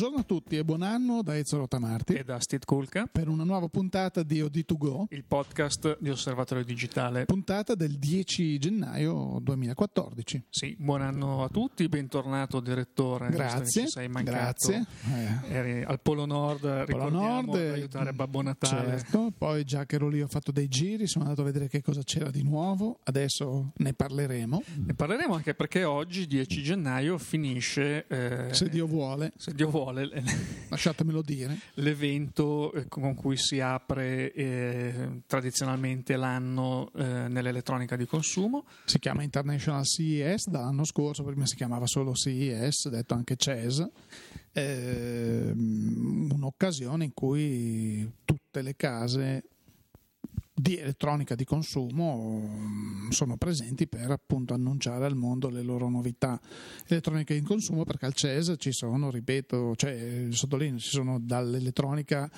Buongiorno a tutti e buon anno da Ezra Tamarti e da Steve Kulka per una nuova puntata di Odi2Go, il podcast di Osservatorio Digitale, puntata del 10 gennaio 2014. Sì, buon anno a tutti, bentornato direttore. Grazie, sei mancato. Grazie. Eri al Polo Nord, ricordiamo, ad aiutare Babbo Natale. Certo, poi già che ero lì ho fatto dei giri, sono andato a vedere che cosa c'era di nuovo, adesso ne parleremo. Ne parleremo anche perché oggi, 10 gennaio, finisce... Se Dio vuole, lasciatemelo dire, l'evento con cui si apre tradizionalmente l'anno nell'elettronica di consumo. Si chiama International CES dall'anno scorso, prima si chiamava solo CES, detto anche CES. Un'occasione in cui tutte le case di elettronica di consumo sono presenti per appunto annunciare al mondo le loro novità elettroniche di consumo, perché al CES ci sono, ripeto, cioè sottolineo, ci sono dall'elettronica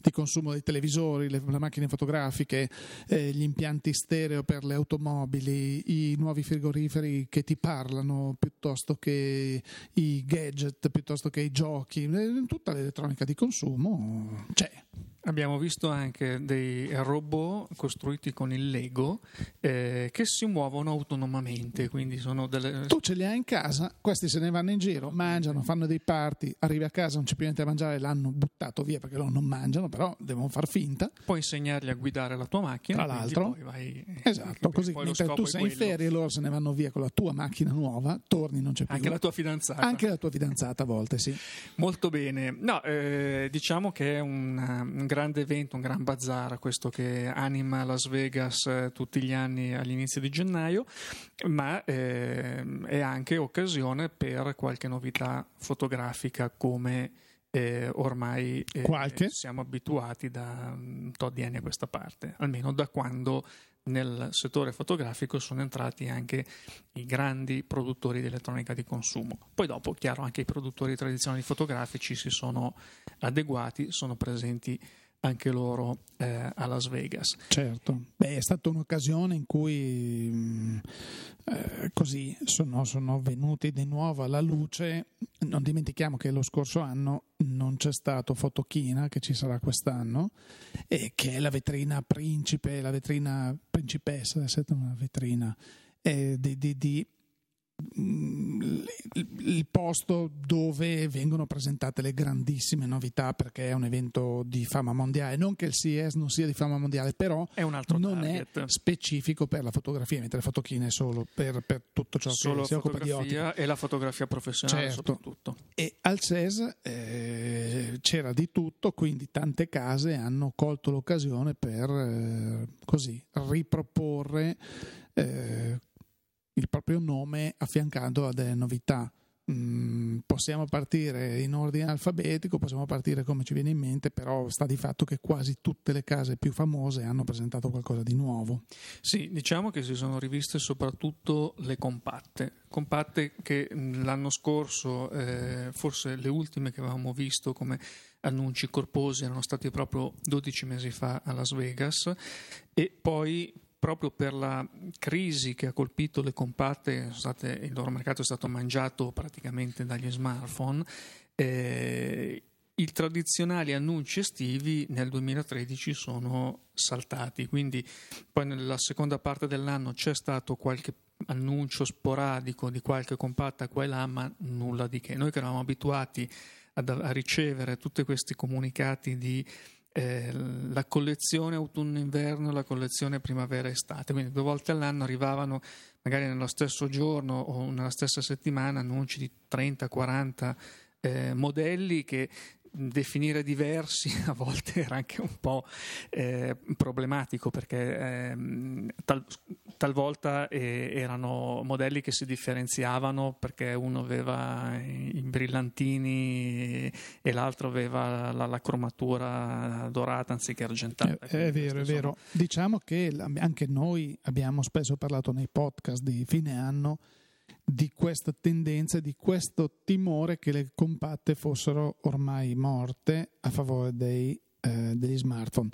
di consumo dei televisori, le macchine fotografiche, gli impianti stereo per le automobili, i nuovi frigoriferi che ti parlano, piuttosto che i gadget, piuttosto che i giochi, tutta l'elettronica di consumo c'è. Abbiamo visto anche dei robot costruiti con il Lego che si muovono autonomamente, quindi sono delle... Tu ce li hai in casa, questi se ne vanno in giro, mangiano, fanno dei party, arrivi a casa non c'è più niente da mangiare, l'hanno buttato via perché loro non mangiano, però devono far finta. Puoi insegnargli a guidare la tua macchina. Tra l'altro, poi vai... Esatto, così mentre tu sei in ferie loro se ne vanno via con la tua macchina nuova, torni, non c'è più. Anche la tua fidanzata. Anche la tua fidanzata a volte, sì. Molto bene. No, diciamo che è un grande evento, un gran bazar, questo che anima Las Vegas tutti gli anni all'inizio di gennaio, ma è anche occasione per qualche novità fotografica, come ormai siamo abituati da un tot di anni a questa parte, almeno da quando nel settore fotografico sono entrati anche i grandi produttori di elettronica di consumo. Poi dopo, chiaro, anche i produttori tradizionali fotografici si sono adeguati, sono presenti anche loro a Las Vegas. Certo, beh, è stata un'occasione in cui così sono venuti di nuovo alla luce. Non dimentichiamo che lo scorso anno non c'è stato Fotokina, che ci sarà quest'anno, e che è la vetrina principe, la vetrina principessa, una vetrina il posto dove vengono presentate le grandissime novità, perché è un evento di fama mondiale. Non che il CES non sia di fama mondiale, però è un altro non target. È specifico per la fotografia, mentre la Fotokina è solo per tutto ciò solo che si occupa di ottica e la fotografia professionale, certo. Soprattutto. E al CES c'era di tutto, quindi tante case hanno colto l'occasione per così riproporre il proprio nome affiancato a delle novità. Possiamo partire in ordine alfabetico, possiamo partire come ci viene in mente, però sta di fatto che quasi tutte le case più famose hanno presentato qualcosa di nuovo. Sì, diciamo che si sono riviste soprattutto le compatte che l'anno scorso forse le ultime che avevamo visto come annunci corposi erano stati proprio 12 mesi fa a Las Vegas, e poi proprio per la crisi che ha colpito le compatte, il loro mercato è stato mangiato praticamente dagli smartphone. I tradizionali annunci estivi nel 2013 sono saltati, quindi poi nella seconda parte dell'anno c'è stato qualche annuncio sporadico di qualche compatta qua e là, ma nulla di che. Noi che eravamo abituati a ricevere tutti questi comunicati di la collezione autunno-inverno, la collezione primavera-estate, quindi 2 volte all'anno arrivavano magari nello stesso giorno o nella stessa settimana annunci di 30-40 modelli che definire diversi a volte era anche un po' problematico, perché talvolta erano modelli che si differenziavano perché uno aveva i brillantini e l'altro aveva la cromatura dorata anziché argentata. È vero. Diciamo che anche noi abbiamo spesso parlato nei podcast di fine anno di questa tendenza, di questo timore che le compatte fossero ormai morte a favore degli smartphone.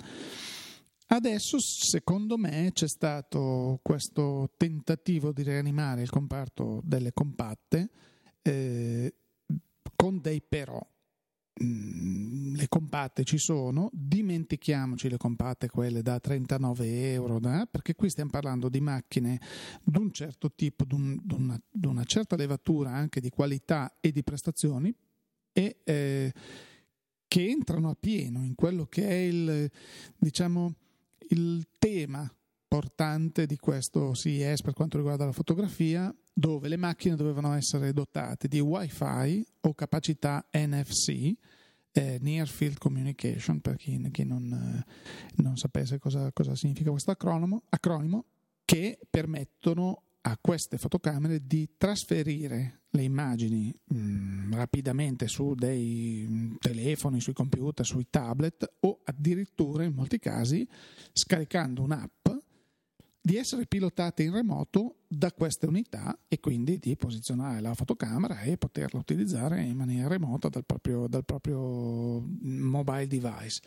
Adesso, secondo me, c'è stato questo tentativo di rianimare il comparto delle compatte con dei però. le compatte ci sono, dimentichiamoci le compatte quelle da 39 euro, perché qui stiamo parlando di macchine di un certo tipo, di una certa levatura anche di qualità e di prestazioni, e che entrano a pieno in quello che è il, diciamo, il tema importante di questo CES per quanto riguarda la fotografia, dove le macchine dovevano essere dotate di Wi-Fi o capacità NFC, Near Field Communication, per chi non sapesse cosa significa questo acronimo, che permettono a queste fotocamere di trasferire le immagini rapidamente su dei telefoni, sui computer, sui tablet, o addirittura in molti casi scaricando un'app, di essere pilotate in remoto da queste unità, e quindi di posizionare la fotocamera e poterla utilizzare in maniera remota dal proprio mobile device.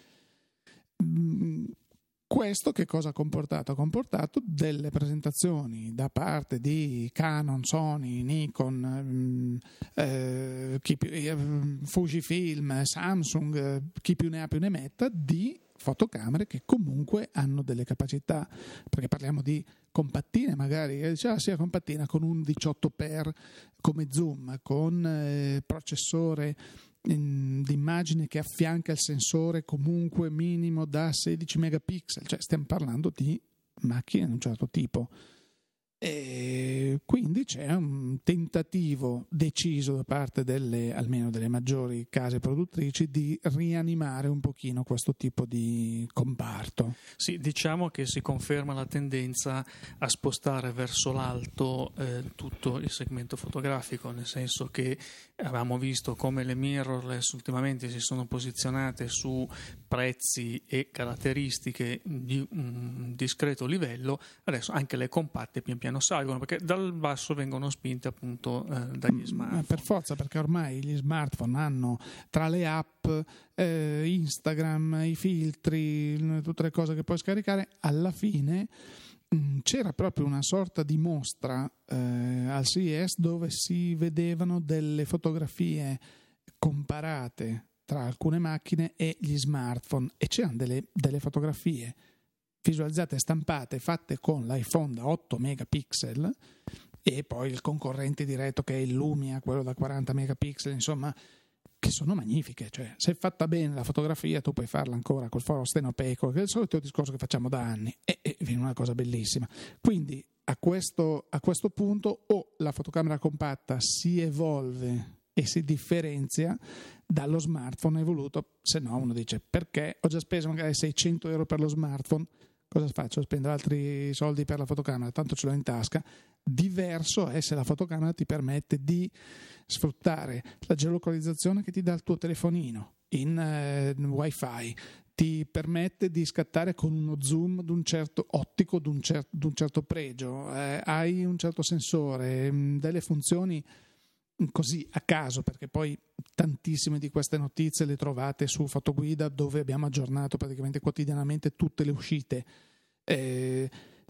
Questo che cosa ha comportato? Ha comportato delle presentazioni da parte di Canon, Sony, Nikon, Fujifilm, Samsung, chi più ne metta, di fotocamere che comunque hanno delle capacità, perché parliamo di compattine, magari sia compattina con un 18x come zoom, con processore d'immagine che affianca il sensore comunque minimo da 16 megapixel, cioè stiamo parlando di macchine di un certo tipo, e quindi c'è un tentativo deciso da parte almeno delle maggiori case produttrici di rianimare un pochino questo tipo di comparto. Sì, diciamo che si conferma la tendenza a spostare verso l'alto tutto il segmento fotografico, nel senso che avevamo visto come le mirrorless ultimamente si sono posizionate su prezzi e caratteristiche di un discreto livello, adesso anche le compatte pian piano salgono, perché dal basso vengono spinte appunto dagli smartphone. Per forza, perché ormai gli smartphone hanno tra le app, Instagram, i filtri, tutte le cose che puoi scaricare. Alla fine c'era proprio una sorta di mostra al CES dove si vedevano delle fotografie comparate tra alcune macchine e gli smartphone, e c'erano delle fotografie visualizzate, stampate, fatte con l'iPhone da 8 megapixel e poi il concorrente diretto che è il Lumia, quello da 40 megapixel, insomma, che sono magnifiche. Cioè, se è fatta bene la fotografia, tu puoi farla ancora col foro stenopeco, che è il solito discorso che facciamo da anni, e viene una cosa bellissima. Quindi a questo punto o la fotocamera compatta si evolve e si differenzia dallo smartphone evoluto, se no uno dice: perché ho già speso magari 600 euro per lo smartphone, cosa faccio? Spendo altri soldi per la fotocamera, tanto ce l'ho in tasca. Diverso è se la fotocamera ti permette di sfruttare la geolocalizzazione che ti dà il tuo telefonino in Wi-Fi, ti permette di scattare con uno zoom di un certo ottico, di un certo pregio, hai un certo sensore, delle funzioni così a caso, perché poi tantissime di queste notizie le trovate su Fotoguida, dove abbiamo aggiornato praticamente quotidianamente tutte le uscite.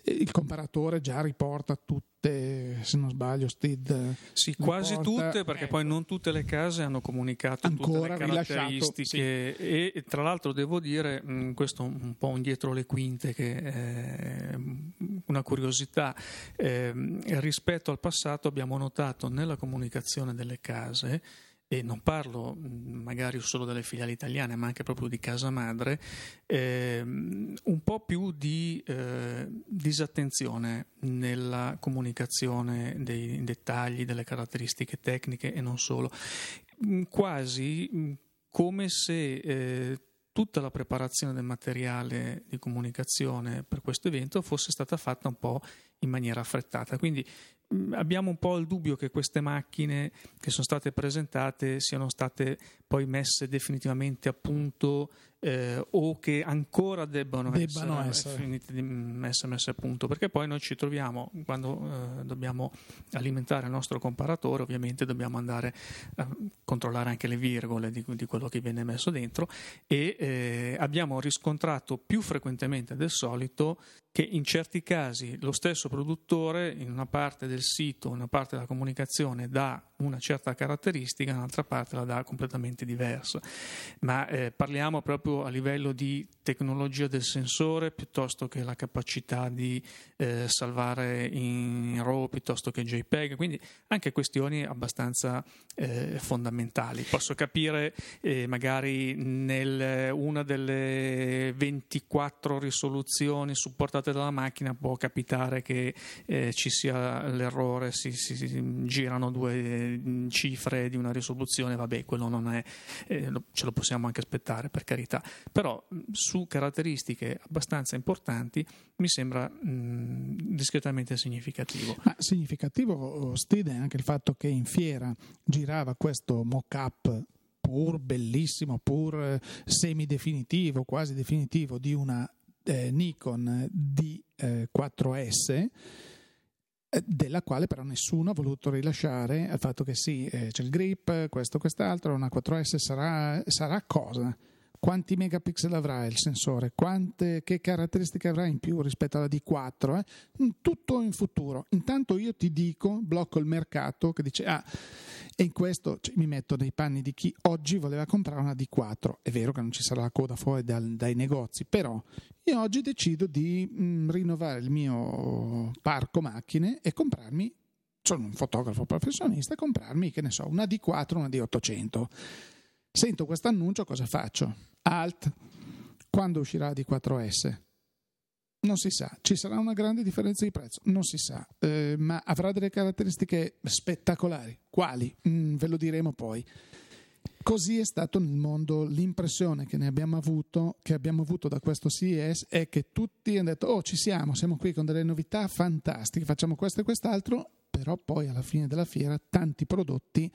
Il comparatore già riporta tutte, se non sbaglio, Steve, sì, quasi tutte, perché poi non tutte le case hanno comunicato ancora tutte le caratteristiche, sì. E tra l'altro devo dire, questo un po' un dietro le quinte, che è una curiosità, rispetto al passato abbiamo notato nella comunicazione delle case, e non parlo magari solo delle filiali italiane, ma anche proprio di casa madre, un po' più di disattenzione nella comunicazione dei dettagli, delle caratteristiche tecniche e non solo, quasi come se tutta la preparazione del materiale di comunicazione per questo evento fosse stata fatta un po' in maniera affrettata. Quindi abbiamo un po' il dubbio che queste macchine che sono state presentate siano state poi messe definitivamente a punto, o che ancora debbano essere messe a punto, perché poi noi ci troviamo, quando dobbiamo alimentare il nostro comparatore, ovviamente dobbiamo andare a controllare anche le virgole di quello che viene messo dentro, e abbiamo riscontrato più frequentemente del solito che in certi casi lo stesso produttore in una parte del sito, in una parte della comunicazione, dà una certa caratteristica, un'altra parte la dà completamente diversa, ma parliamo proprio a livello di tecnologia del sensore, piuttosto che la capacità di salvare in RAW piuttosto che JPEG, quindi anche questioni abbastanza fondamentali. Posso capire magari nel una delle 24 risoluzioni supportate dalla macchina può capitare che ci sia l'errore, si girano due cifre di una risoluzione, vabbè, quello non è, ce lo possiamo anche aspettare, per carità, però su caratteristiche abbastanza importanti mi sembra discretamente significativo. Ma significativo, Steve, è anche il fatto che in fiera girava questo mock-up pur bellissimo, pur semidefinitivo, quasi definitivo, di una Nikon D4S, della quale però nessuno ha voluto rilasciare il fatto che sì, c'è il grip, questo, quest'altro, una 4S sarà cosa? Quanti megapixel avrà il sensore? Che caratteristiche avrà in più rispetto alla D4? Tutto in futuro. Intanto io ti dico, blocco il mercato che dice e in questo, cioè, mi metto nei panni di chi oggi voleva comprare una D4. È vero che non ci sarà la coda fuori dai negozi, però io oggi decido di rinnovare il mio parco macchine e comprarmi, sono un fotografo professionista, comprarmi, che ne so, una D4, una D800. Sento questo annuncio, cosa faccio? Alt, quando uscirà la D4S? Non si sa, ci sarà una grande differenza di prezzo? Non si sa, ma avrà delle caratteristiche spettacolari, quali? Ve lo diremo poi. Così è stato nel mondo. L'impressione che ne abbiamo avuto da questo CES è che tutti hanno detto, oh, ci siamo qui con delle novità fantastiche, facciamo questo e quest'altro, però poi alla fine della fiera tanti prodotti,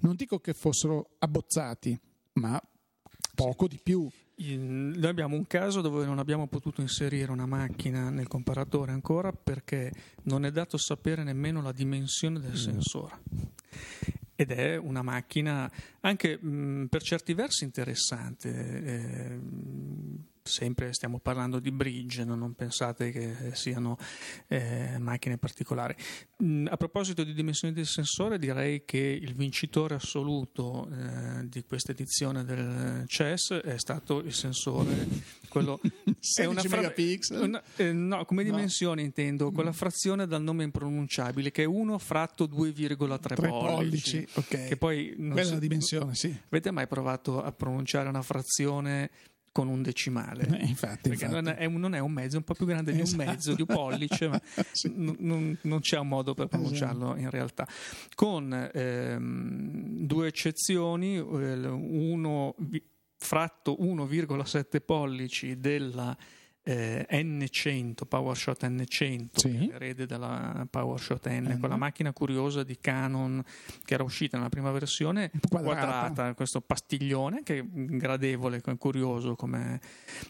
non dico che fossero abbozzati, ma poco di più. Noi abbiamo un caso dove non abbiamo potuto inserire una macchina nel comparatore ancora perché non è dato sapere nemmeno la dimensione del sensore. Ed è una macchina anche per certi versi interessante, sempre stiamo parlando di bridge, non pensate che siano macchine particolari. A proposito di dimensioni del sensore, direi che il vincitore assoluto di questa edizione del CES è stato il sensore, quello 16 è una megapixel? No, come dimensione intendo, quella frazione dal nome impronunciabile, che è 1 fratto 2,3 pollici. Okay. Che poi non quella è la dimensione, sì. Avete mai provato a pronunciare una frazione con un decimale? Infatti. Non è un mezzo, è un po' più grande di un mezzo, di un pollice, ma sì. non c'è un modo per pronunciarlo in realtà, con due eccezioni, uno fratto 1,7 pollici della N100, PowerShot N100, sì, erede della PowerShot N, quella macchina curiosa di Canon che era uscita nella prima versione quadrata, questo pastiglione che è gradevole, curioso come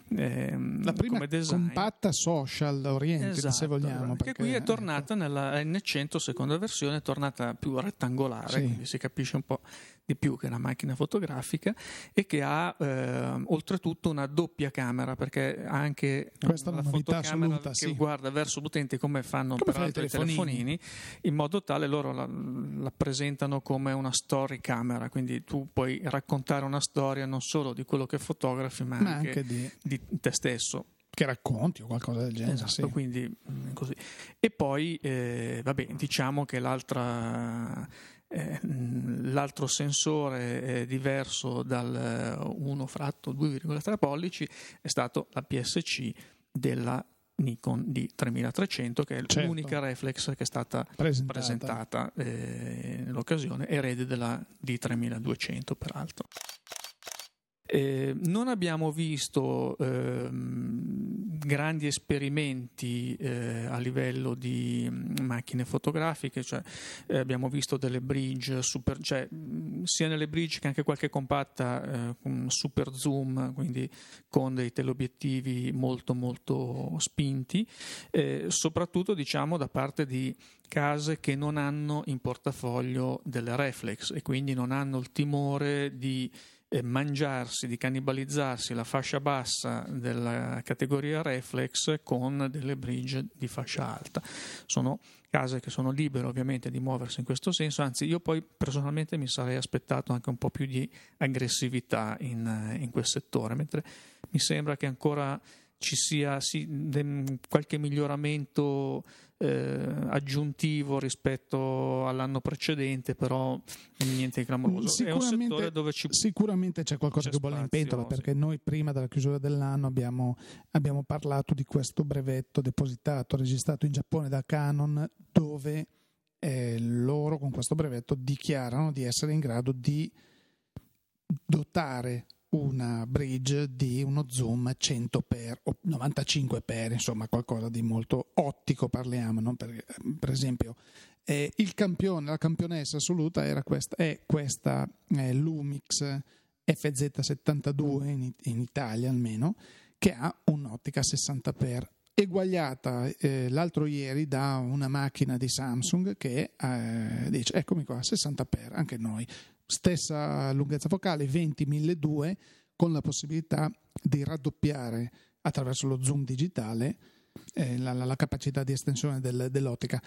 la prima come design, compatta social oriente, esatto, se vogliamo, perché qui è tornata nella N100 seconda versione, è tornata più rettangolare, sì, quindi si capisce un po' di più che è una macchina fotografica, e che ha oltretutto una doppia camera, perché anche questa è una novità assoluta, che sì, guarda verso l'utente come fanno per altri telefonini, in modo tale loro la presentano come una story camera, quindi tu puoi raccontare una storia non solo di quello che fotografi, ma anche di te stesso, che racconti o qualcosa del genere, esatto, sì, quindi così. E poi diciamo che l'altro sensore diverso dal 1 fratto 2,3 pollici è stato la PSC della Nikon D3300, che è l'unica reflex che è stata presentata nell'occasione, erede della D3200 peraltro. Non abbiamo visto grandi esperimenti a livello di macchine fotografiche, cioè abbiamo visto delle bridge sia nelle bridge che anche qualche compatta con super zoom, quindi con dei teleobiettivi molto molto spinti, soprattutto diciamo da parte di case che non hanno in portafoglio delle reflex e quindi non hanno il timore di mangiarsi, di cannibalizzarsi la fascia bassa della categoria reflex con delle bridge di fascia alta. Sono case che sono libere ovviamente di muoversi in questo senso, anzi io poi personalmente mi sarei aspettato anche un po' più di aggressività in quel settore, mentre mi sembra che ancora ci sia qualche miglioramento aggiuntivo rispetto all'anno precedente, però niente di clamoroso. È un settore dove sicuramente c'è qualcosa che bolle in pentola, perché noi prima della chiusura dell'anno abbiamo parlato di questo brevetto depositato, registrato in Giappone da Canon, dove loro con questo brevetto dichiarano di essere in grado di dotare una bridge di uno zoom 100x o 95x, insomma qualcosa di molto ottico parliamo, no? Per esempio il campione, la campionessa assoluta è questa Lumix FZ72 in Italia almeno, che ha un'ottica 60x, eguagliata l'altro ieri da una macchina di Samsung che dice eccomi qua 60x anche noi, stessa lunghezza focale 20-1200 con la possibilità di raddoppiare attraverso lo zoom digitale la capacità di estensione dell'ottica.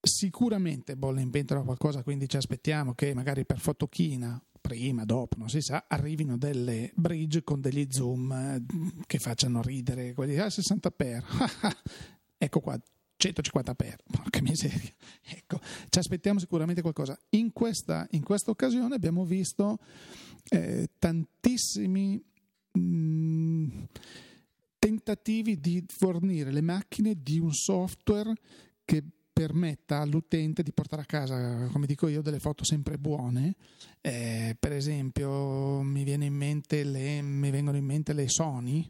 Sicuramente bolle in pentola qualcosa, quindi ci aspettiamo che magari per Fotokina, prima, dopo, non si sa, arrivino delle bridge con degli zoom che facciano ridere quelli 60x, ecco qua 150x, porca miseria, ecco, ci aspettiamo sicuramente qualcosa. In questa occasione abbiamo visto tantissimi tentativi di fornire le macchine di un software che permetta all'utente di portare a casa, come dico io, delle foto sempre buone. Per esempio mi vengono in mente le Sony,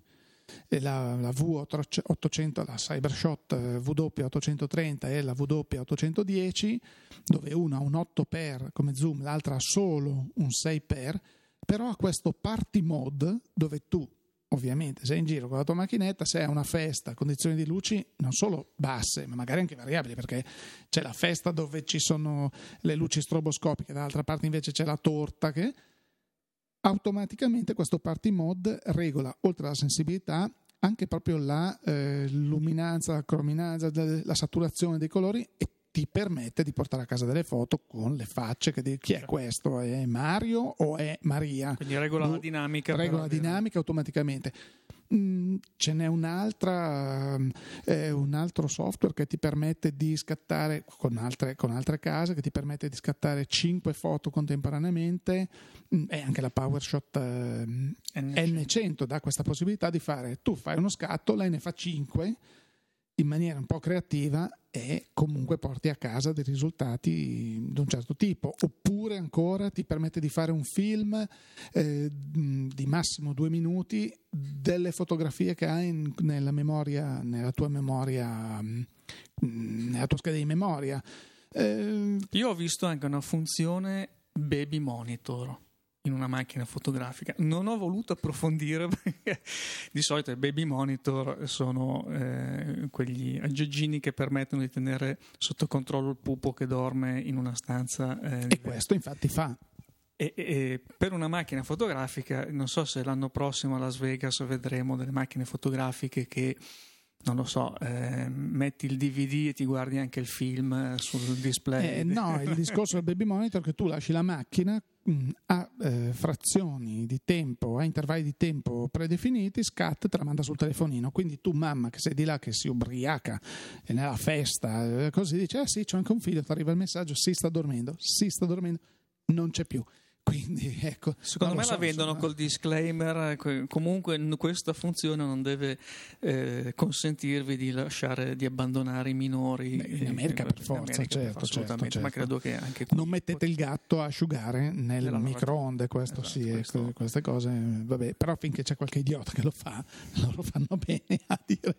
la V800, la Cybershot W830 e la W810, dove una ha un 8x come zoom, l'altra ha solo un 6x, però ha questo party mode dove tu ovviamente sei in giro con la tua macchinetta, se è una festa, condizioni di luci non solo basse ma magari anche variabili, perché c'è la festa dove ci sono le luci stroboscopiche, dall'altra parte invece c'è la torta, che automaticamente questo party mode regola, oltre alla sensibilità, anche proprio la luminanza, la crominanza, la saturazione dei colori, e ti permette di portare a casa delle foto con le facce che chi è questo? È Mario o è Maria? Quindi regola la dinamica. Regola la dinamica automaticamente. Ce n'è un altro software che ti permette di scattare con altre case, che ti permette di scattare 5 foto contemporaneamente, e anche la PowerShot N100 dà questa possibilità di fare, tu fai uno scatto, lei ne fa 5 in maniera un po' creativa e comunque porti a casa dei risultati di un certo tipo. Oppure ancora ti permette di fare un film di massimo 2 minuti delle fotografie che hai nella tua scheda di memoria. Io ho visto anche una funzione baby monitor in una macchina fotografica, non ho voluto approfondire perché di solito i baby monitor sono quegli aggeggini che permettono di tenere sotto controllo il pupo che dorme in una stanza e questo infatti fa. E per una macchina fotografica, non so se l'anno prossimo a Las Vegas vedremo delle macchine fotografiche che, non lo so, metti il DVD e ti guardi anche il film sul display. No, il discorso del baby monitor è che tu lasci la macchina a frazioni di tempo, a intervalli di tempo predefiniti, scatta e te la manda sul telefonino, quindi tu mamma che sei di là che si ubriaca e nella festa così dice sì c'ho anche un figlio, ti arriva il messaggio si sta dormendo, non c'è più. Quindi ecco, secondo me la vendono col disclaimer, comunque questa funzione non deve consentirvi di abbandonare i minori. Beh, in America per forza, certo. Ma credo che anche non mettete il gatto a asciugare nel microonde, questo esatto, sì, questo. Queste cose vabbè, però finché c'è qualche idiota che lo fa, loro fanno bene a dire.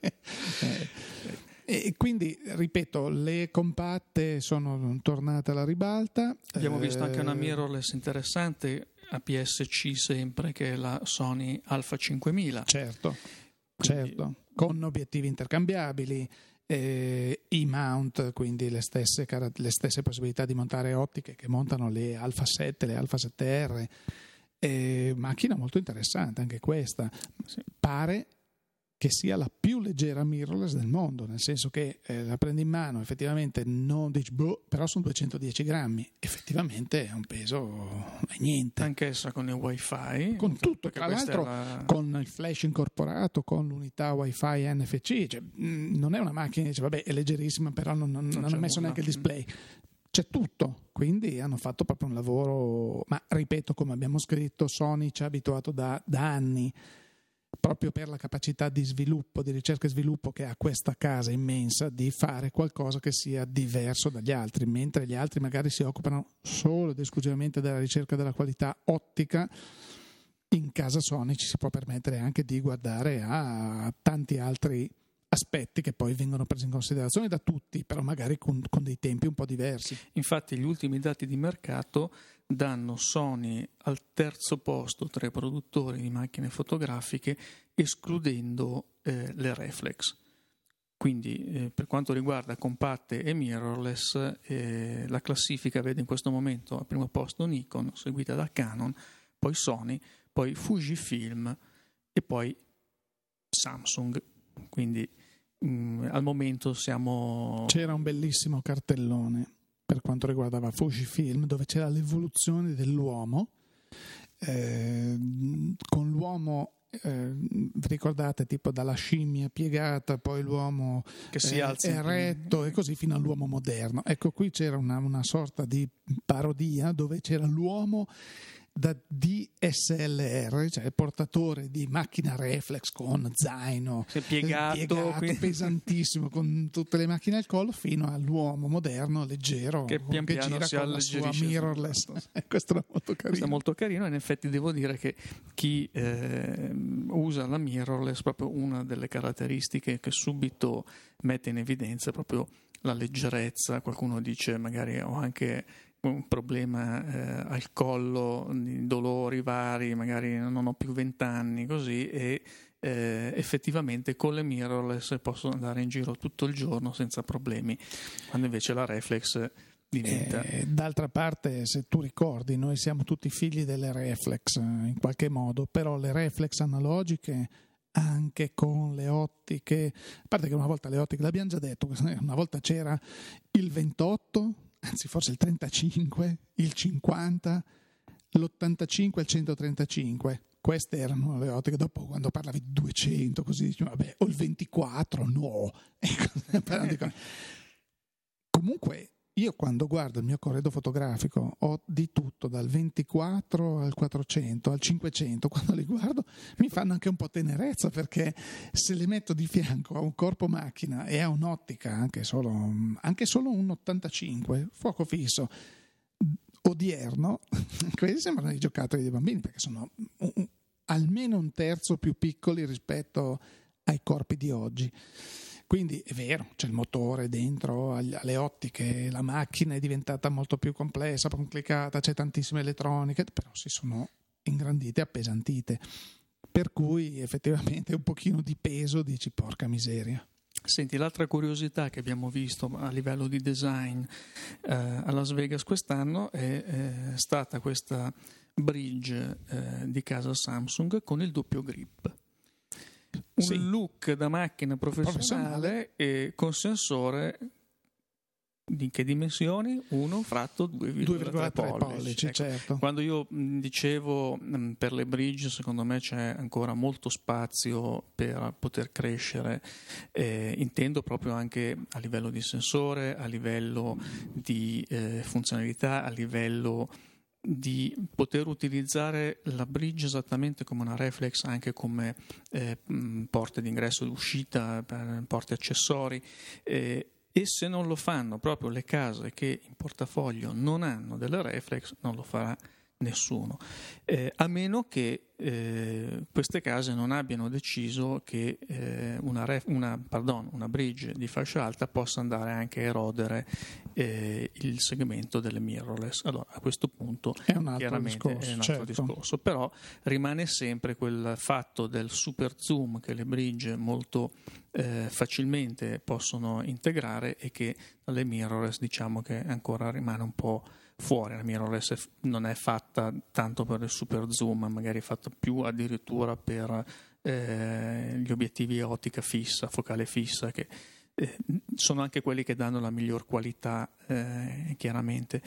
E quindi, ripeto, le compatte sono tornate alla ribalta. Abbiamo visto anche una mirrorless interessante, APS-C sempre, che è la Sony Alpha 5000. Certo, con obiettivi intercambiabili, i mount, quindi le stesse possibilità di montare ottiche che montano le Alpha 7, le Alpha 7R. Macchina molto interessante anche questa, pare che sia la più leggera mirrorless del mondo, nel senso che la prendi in mano, effettivamente non dici boh, però sono 210 grammi, effettivamente è un peso è niente, anch'essa con il wifi, con tutto, tra l'altro la... con il flash incorporato, con l'unità wifi NFC, cioè, non è una macchina, cioè, vabbè, è leggerissima, però non hanno messo neanche il display, c'è tutto, quindi hanno fatto proprio un lavoro, ma ripeto, come abbiamo scritto, Sony ci ha abituato da anni, proprio per la capacità di sviluppo, di ricerca e sviluppo che ha questa casa immensa, di fare qualcosa che sia diverso dagli altri, mentre gli altri magari si occupano solo ed esclusivamente della ricerca della qualità ottica. In casa Sony ci si può permettere anche di guardare a tanti altri aspetti che poi vengono presi in considerazione da tutti, però magari con dei tempi un po' diversi. Infatti gli ultimi dati di mercato danno Sony al terzo posto tra i produttori di macchine fotografiche, escludendo le reflex. Quindi per quanto riguarda compatte e mirrorless, la classifica vede in questo momento al primo posto Nikon, seguita da Canon, poi Sony, poi Fujifilm e poi Samsung. Quindi al momento siamo... C'era un bellissimo cartellone per quanto riguardava Fujifilm, dove c'era l'evoluzione dell'uomo, con l'uomo, vi ricordate, tipo dalla scimmia piegata, poi l'uomo che si alza eretto e così fino all'uomo moderno. Ecco, qui c'era una sorta di parodia dove c'era l'uomo da DSLR, cioè portatore di macchina reflex con zaino piegato pesantissimo, con tutte le macchine al collo, fino all'uomo moderno leggero che pian piano si alleggerisce, mirrorless. Questo era molto carino. Questo è molto carino, e in effetti devo dire che chi usa la mirrorless, proprio una delle caratteristiche che subito mette in evidenza proprio la leggerezza. Qualcuno dice magari ho anche un problema al collo, dolori vari, magari non ho più 20 anni, così, e effettivamente con le mirrorless posso andare in giro tutto il giorno senza problemi, quando invece la reflex diventa... d'altra parte, se tu ricordi, noi siamo tutti figli delle reflex in qualche modo, però le reflex analogiche, anche con le ottiche, a parte che una volta le ottiche, l'abbiamo già detto, una volta c'era il 28, anzi forse il 35, il 50, l'85 e il 135. Queste erano le ottiche. Dopo, quando parlavi di 200, così diciamo, vabbè, o il 24, no. Comunque io quando guardo il mio corredo fotografico ho di tutto, dal 24 al 400 al 500, quando li guardo mi fanno anche un po' tenerezza, perché se li metto di fianco a un corpo macchina e a un'ottica, anche solo un 85 fuoco fisso odierno, questi sembrano i giocattoli dei bambini, perché sono almeno un terzo più piccoli rispetto ai corpi di oggi. Quindi è vero, c'è il motore dentro, alle ottiche, la macchina è diventata molto più complessa, complicata, c'è tantissima elettronica, però si sono ingrandite e appesantite, per cui effettivamente un pochino di peso dici porca miseria. Senti, l'altra curiosità che abbiamo visto a livello di design a Las Vegas quest'anno è stata questa bridge di casa Samsung con il doppio grip. Un look da macchina professionale e con sensore di che dimensioni? 1/2,3 pollici, certo. Quando io dicevo per le bridge, secondo me c'è ancora molto spazio per poter crescere, intendo proprio anche a livello di sensore, a livello di funzionalità, a livello di poter utilizzare la bridge esattamente come una reflex, anche come porte d'ingresso e d'uscita, porte accessori, e se non lo fanno proprio le case che in portafoglio non hanno delle reflex, non lo farà nessuno, a meno che queste case non abbiano deciso che una bridge di fascia alta possa andare anche a erodere il segmento delle mirrorless. Allora a questo punto è un altro chiaramente discorso, è un altro discorso, però rimane sempre quel fatto del super zoom che le bridge molto facilmente possono integrare e che le mirrorless diciamo che ancora rimane un po' fuori. La mirrorless non è fatta tanto per il super zoom, magari è fatta più addirittura per gli obiettivi ottica fissa, focale fissa, che sono anche quelli che danno la miglior qualità chiaramente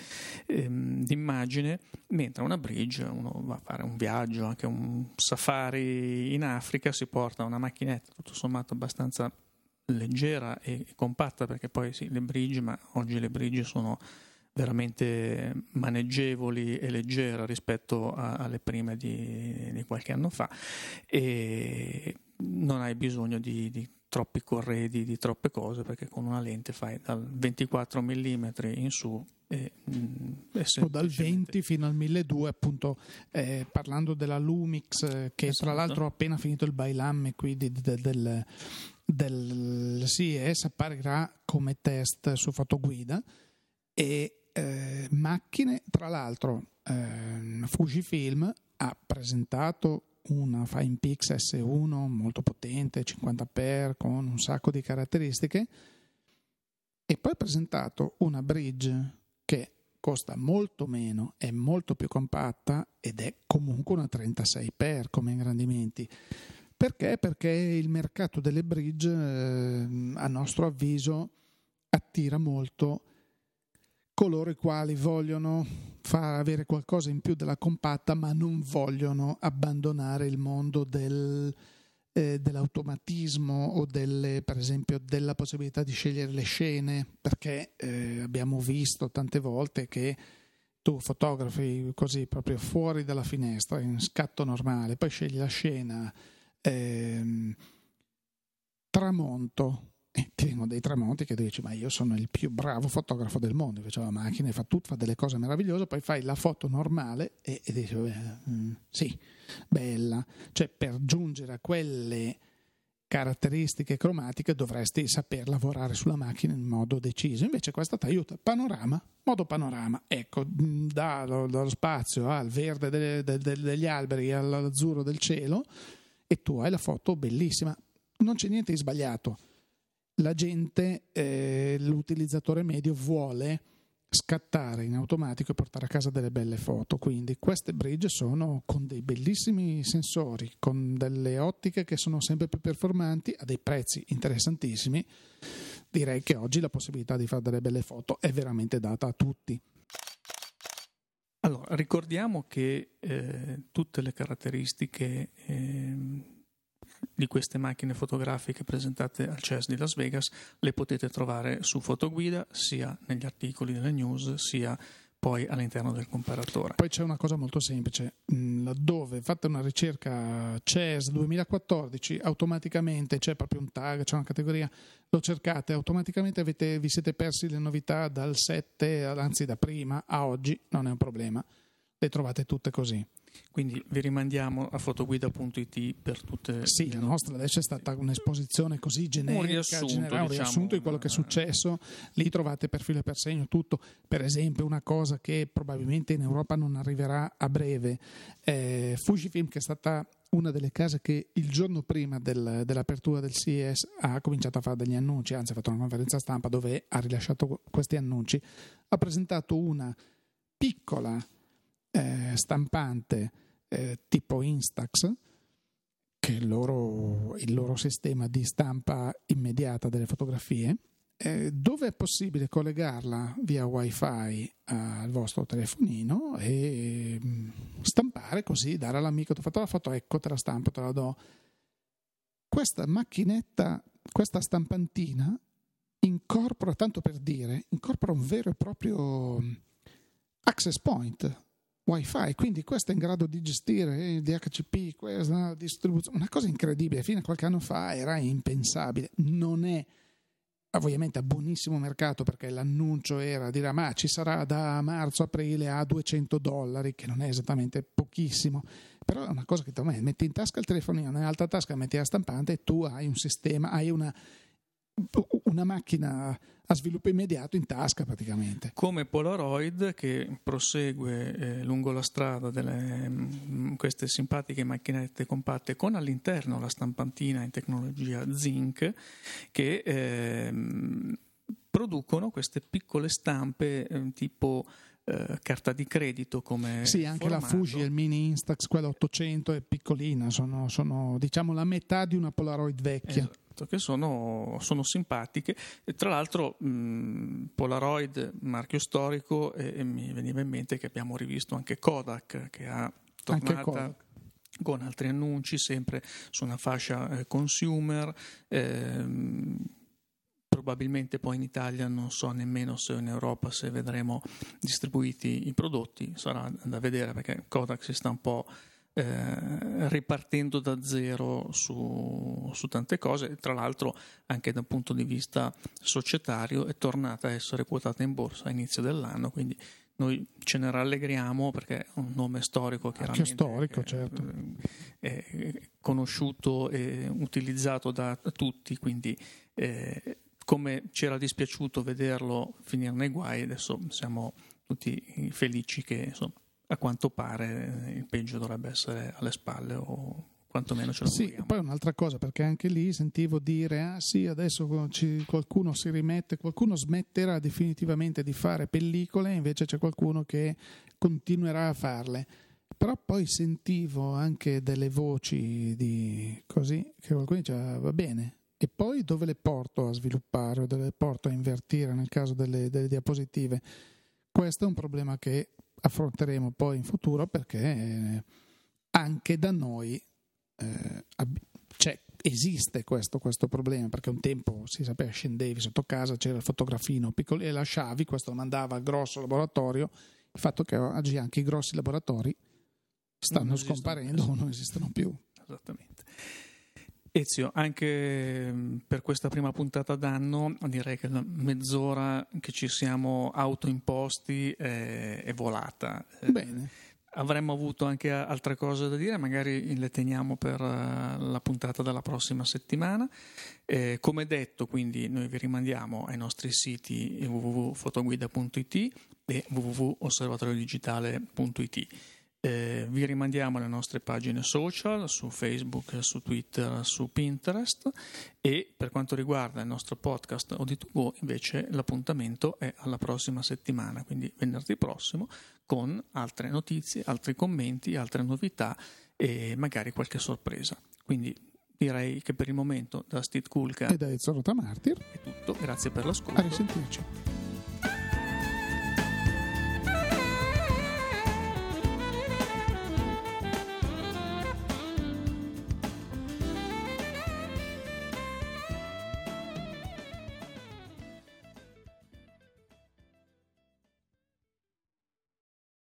d'immagine, mentre una bridge, uno va a fare un viaggio, anche un safari in Africa, si porta una macchinetta tutto sommato abbastanza leggera e compatta, perché poi sì, le bridge, ma oggi le bridge sono veramente maneggevoli e leggere rispetto alle prime di qualche anno fa, e non hai bisogno di troppi corredi, di troppe cose, perché con una lente fai dal 24 mm in su o dal 20 fino al 1200, appunto, parlando della Lumix che esatto, tra l'altro ha appena finito il bailamme qui del CES, apparirà come test su Fotoguida. E macchine, tra l'altro Fujifilm ha presentato una FinePix S1 molto potente, 50x con un sacco di caratteristiche, e poi ha presentato una bridge che costa molto meno, è molto più compatta ed è comunque una 36x come ingrandimenti. Perché? Perché il mercato delle bridge a nostro avviso attira molto coloro i quali vogliono avere qualcosa in più della compatta, ma non vogliono abbandonare il mondo dell'automatismo o per esempio della possibilità di scegliere le scene, perché abbiamo visto tante volte che tu fotografi così proprio fuori dalla finestra in scatto normale, poi scegli la scena tramonto. Ti vengono dei tramonti che dici: ma io sono il più bravo fotografo del mondo, invece la macchina fa tutto, fa delle cose meravigliose, poi fai la foto normale e dici sì, bella, cioè per giungere a quelle caratteristiche cromatiche dovresti saper lavorare sulla macchina in modo deciso, invece questa ti aiuta, panorama, modo panorama, ecco, dallo spazio al verde degli alberi, all'azzurro del cielo, e tu hai la foto bellissima, non c'è niente di sbagliato. La gente, l'utilizzatore medio, vuole scattare in automatico e portare a casa delle belle foto, quindi queste bridge sono con dei bellissimi sensori, con delle ottiche che sono sempre più performanti, a dei prezzi interessantissimi. Direi che oggi la possibilità di fare delle belle foto è veramente data a tutti. Allora, ricordiamo che tutte le caratteristiche di queste macchine fotografiche presentate al CES di Las Vegas le potete trovare su Fotoguida, sia negli articoli delle news, sia poi all'interno del comparatore. Poi c'è una cosa molto semplice: laddove fate una ricerca CES 2014, automaticamente c'è proprio un tag, c'è una categoria, lo cercate, automaticamente vi siete persi le novità dal 7, anzi da prima a oggi, non è un problema, le trovate tutte così. Quindi vi rimandiamo a fotoguida.it per tutte. Sì, la nostra adesso è stata un'esposizione così generica, un riassunto di quello che è successo. Lì trovate per filo e per segno tutto. Per esempio, una cosa che probabilmente in Europa non arriverà a breve, Fujifilm, che è stata una delle case che il giorno prima dell'apertura del CES ha cominciato a fare degli annunci, anzi ha fatto una conferenza stampa dove ha rilasciato questi annunci, ha presentato una piccola stampante tipo Instax, che il loro sistema di stampa immediata delle fotografie, dove è possibile collegarla via wifi al vostro telefonino e stampare, così dare all'amico: ti ho fatto la foto, ecco, te la stampo, te la do. Questa macchinetta, questa stampantina incorpora, tanto per dire, incorpora un vero e proprio access point wifi, quindi questo è in grado di gestire il DHCP, questa distribuzione, una cosa incredibile. Fino a qualche anno fa era impensabile. Non è ovviamente a buonissimo mercato, perché l'annuncio era dire: ma ci sarà da marzo-aprile a $200, che non è esattamente pochissimo, però è una cosa che metti in tasca il telefonino, nell'altra tasca metti la stampante e tu hai un sistema, hai una macchina a sviluppo immediato in tasca praticamente. Come Polaroid, che prosegue lungo la strada delle queste simpatiche macchinette compatte con all'interno la stampantina in tecnologia zinc, che producono queste piccole stampe tipo carta di credito come sì, anche formato. La Fuji e il Mini Instax, quella 800 è piccolina, sono diciamo la metà di una Polaroid vecchia. Esatto, che sono simpatiche. E tra l'altro Polaroid, marchio storico, e mi veniva in mente che abbiamo rivisto anche Kodak, che ha tornata con altri annunci sempre su una fascia consumer, probabilmente poi in Italia non so nemmeno se in Europa se vedremo distribuiti i prodotti, sarà da vedere perché Kodak si sta un po' ripartendo da zero su tante cose. Tra l'altro anche dal punto di vista societario è tornata a essere quotata in borsa a inizio dell'anno, quindi noi ce ne rallegriamo perché è un nome storico, chiaramente storico, certo. È conosciuto e utilizzato da tutti, quindi come c'era dispiaciuto vederlo finire nei guai, adesso siamo tutti felici che insomma, a quanto pare il peggio dovrebbe essere alle spalle o quantomeno ce lo auguriamo. Sì, poi un'altra cosa, perché anche lì sentivo dire sì, adesso qualcuno si rimette, qualcuno smetterà definitivamente di fare pellicole, invece c'è qualcuno che continuerà a farle. Però poi sentivo anche delle voci di così che qualcuno diceva va bene, e poi dove le porto a sviluppare o dove le porto a invertire nel caso delle diapositive? Questo è un problema che affronteremo poi in futuro, perché anche da noi esiste questo problema, perché un tempo si sapeva, scendevi sotto casa, c'era il fotografino piccolo e lasciavi, questo mandava al grosso laboratorio. Il fatto che oggi anche i grossi laboratori stanno scomparendo, non esistono più. Esattamente. Ezio, anche per questa prima puntata d'anno direi che la mezz'ora che ci siamo autoimposti è volata. Bene. Avremmo avuto anche altre cose da dire, magari le teniamo per la puntata della prossima settimana. Come detto, quindi noi vi rimandiamo ai nostri siti www.fotoguida.it e www.osservatoriodigitale.it. Vi rimandiamo alle nostre pagine social, su Facebook, su Twitter, su Pinterest, e per quanto riguarda il nostro podcast Odi2Go invece l'appuntamento è alla prossima settimana, quindi venerdì prossimo, con altre notizie, altri commenti, altre novità e magari qualche sorpresa. Quindi direi che per il momento da Steve Kulka e da Ezra Tamarti è tutto, grazie per l'ascolto, a risentirci.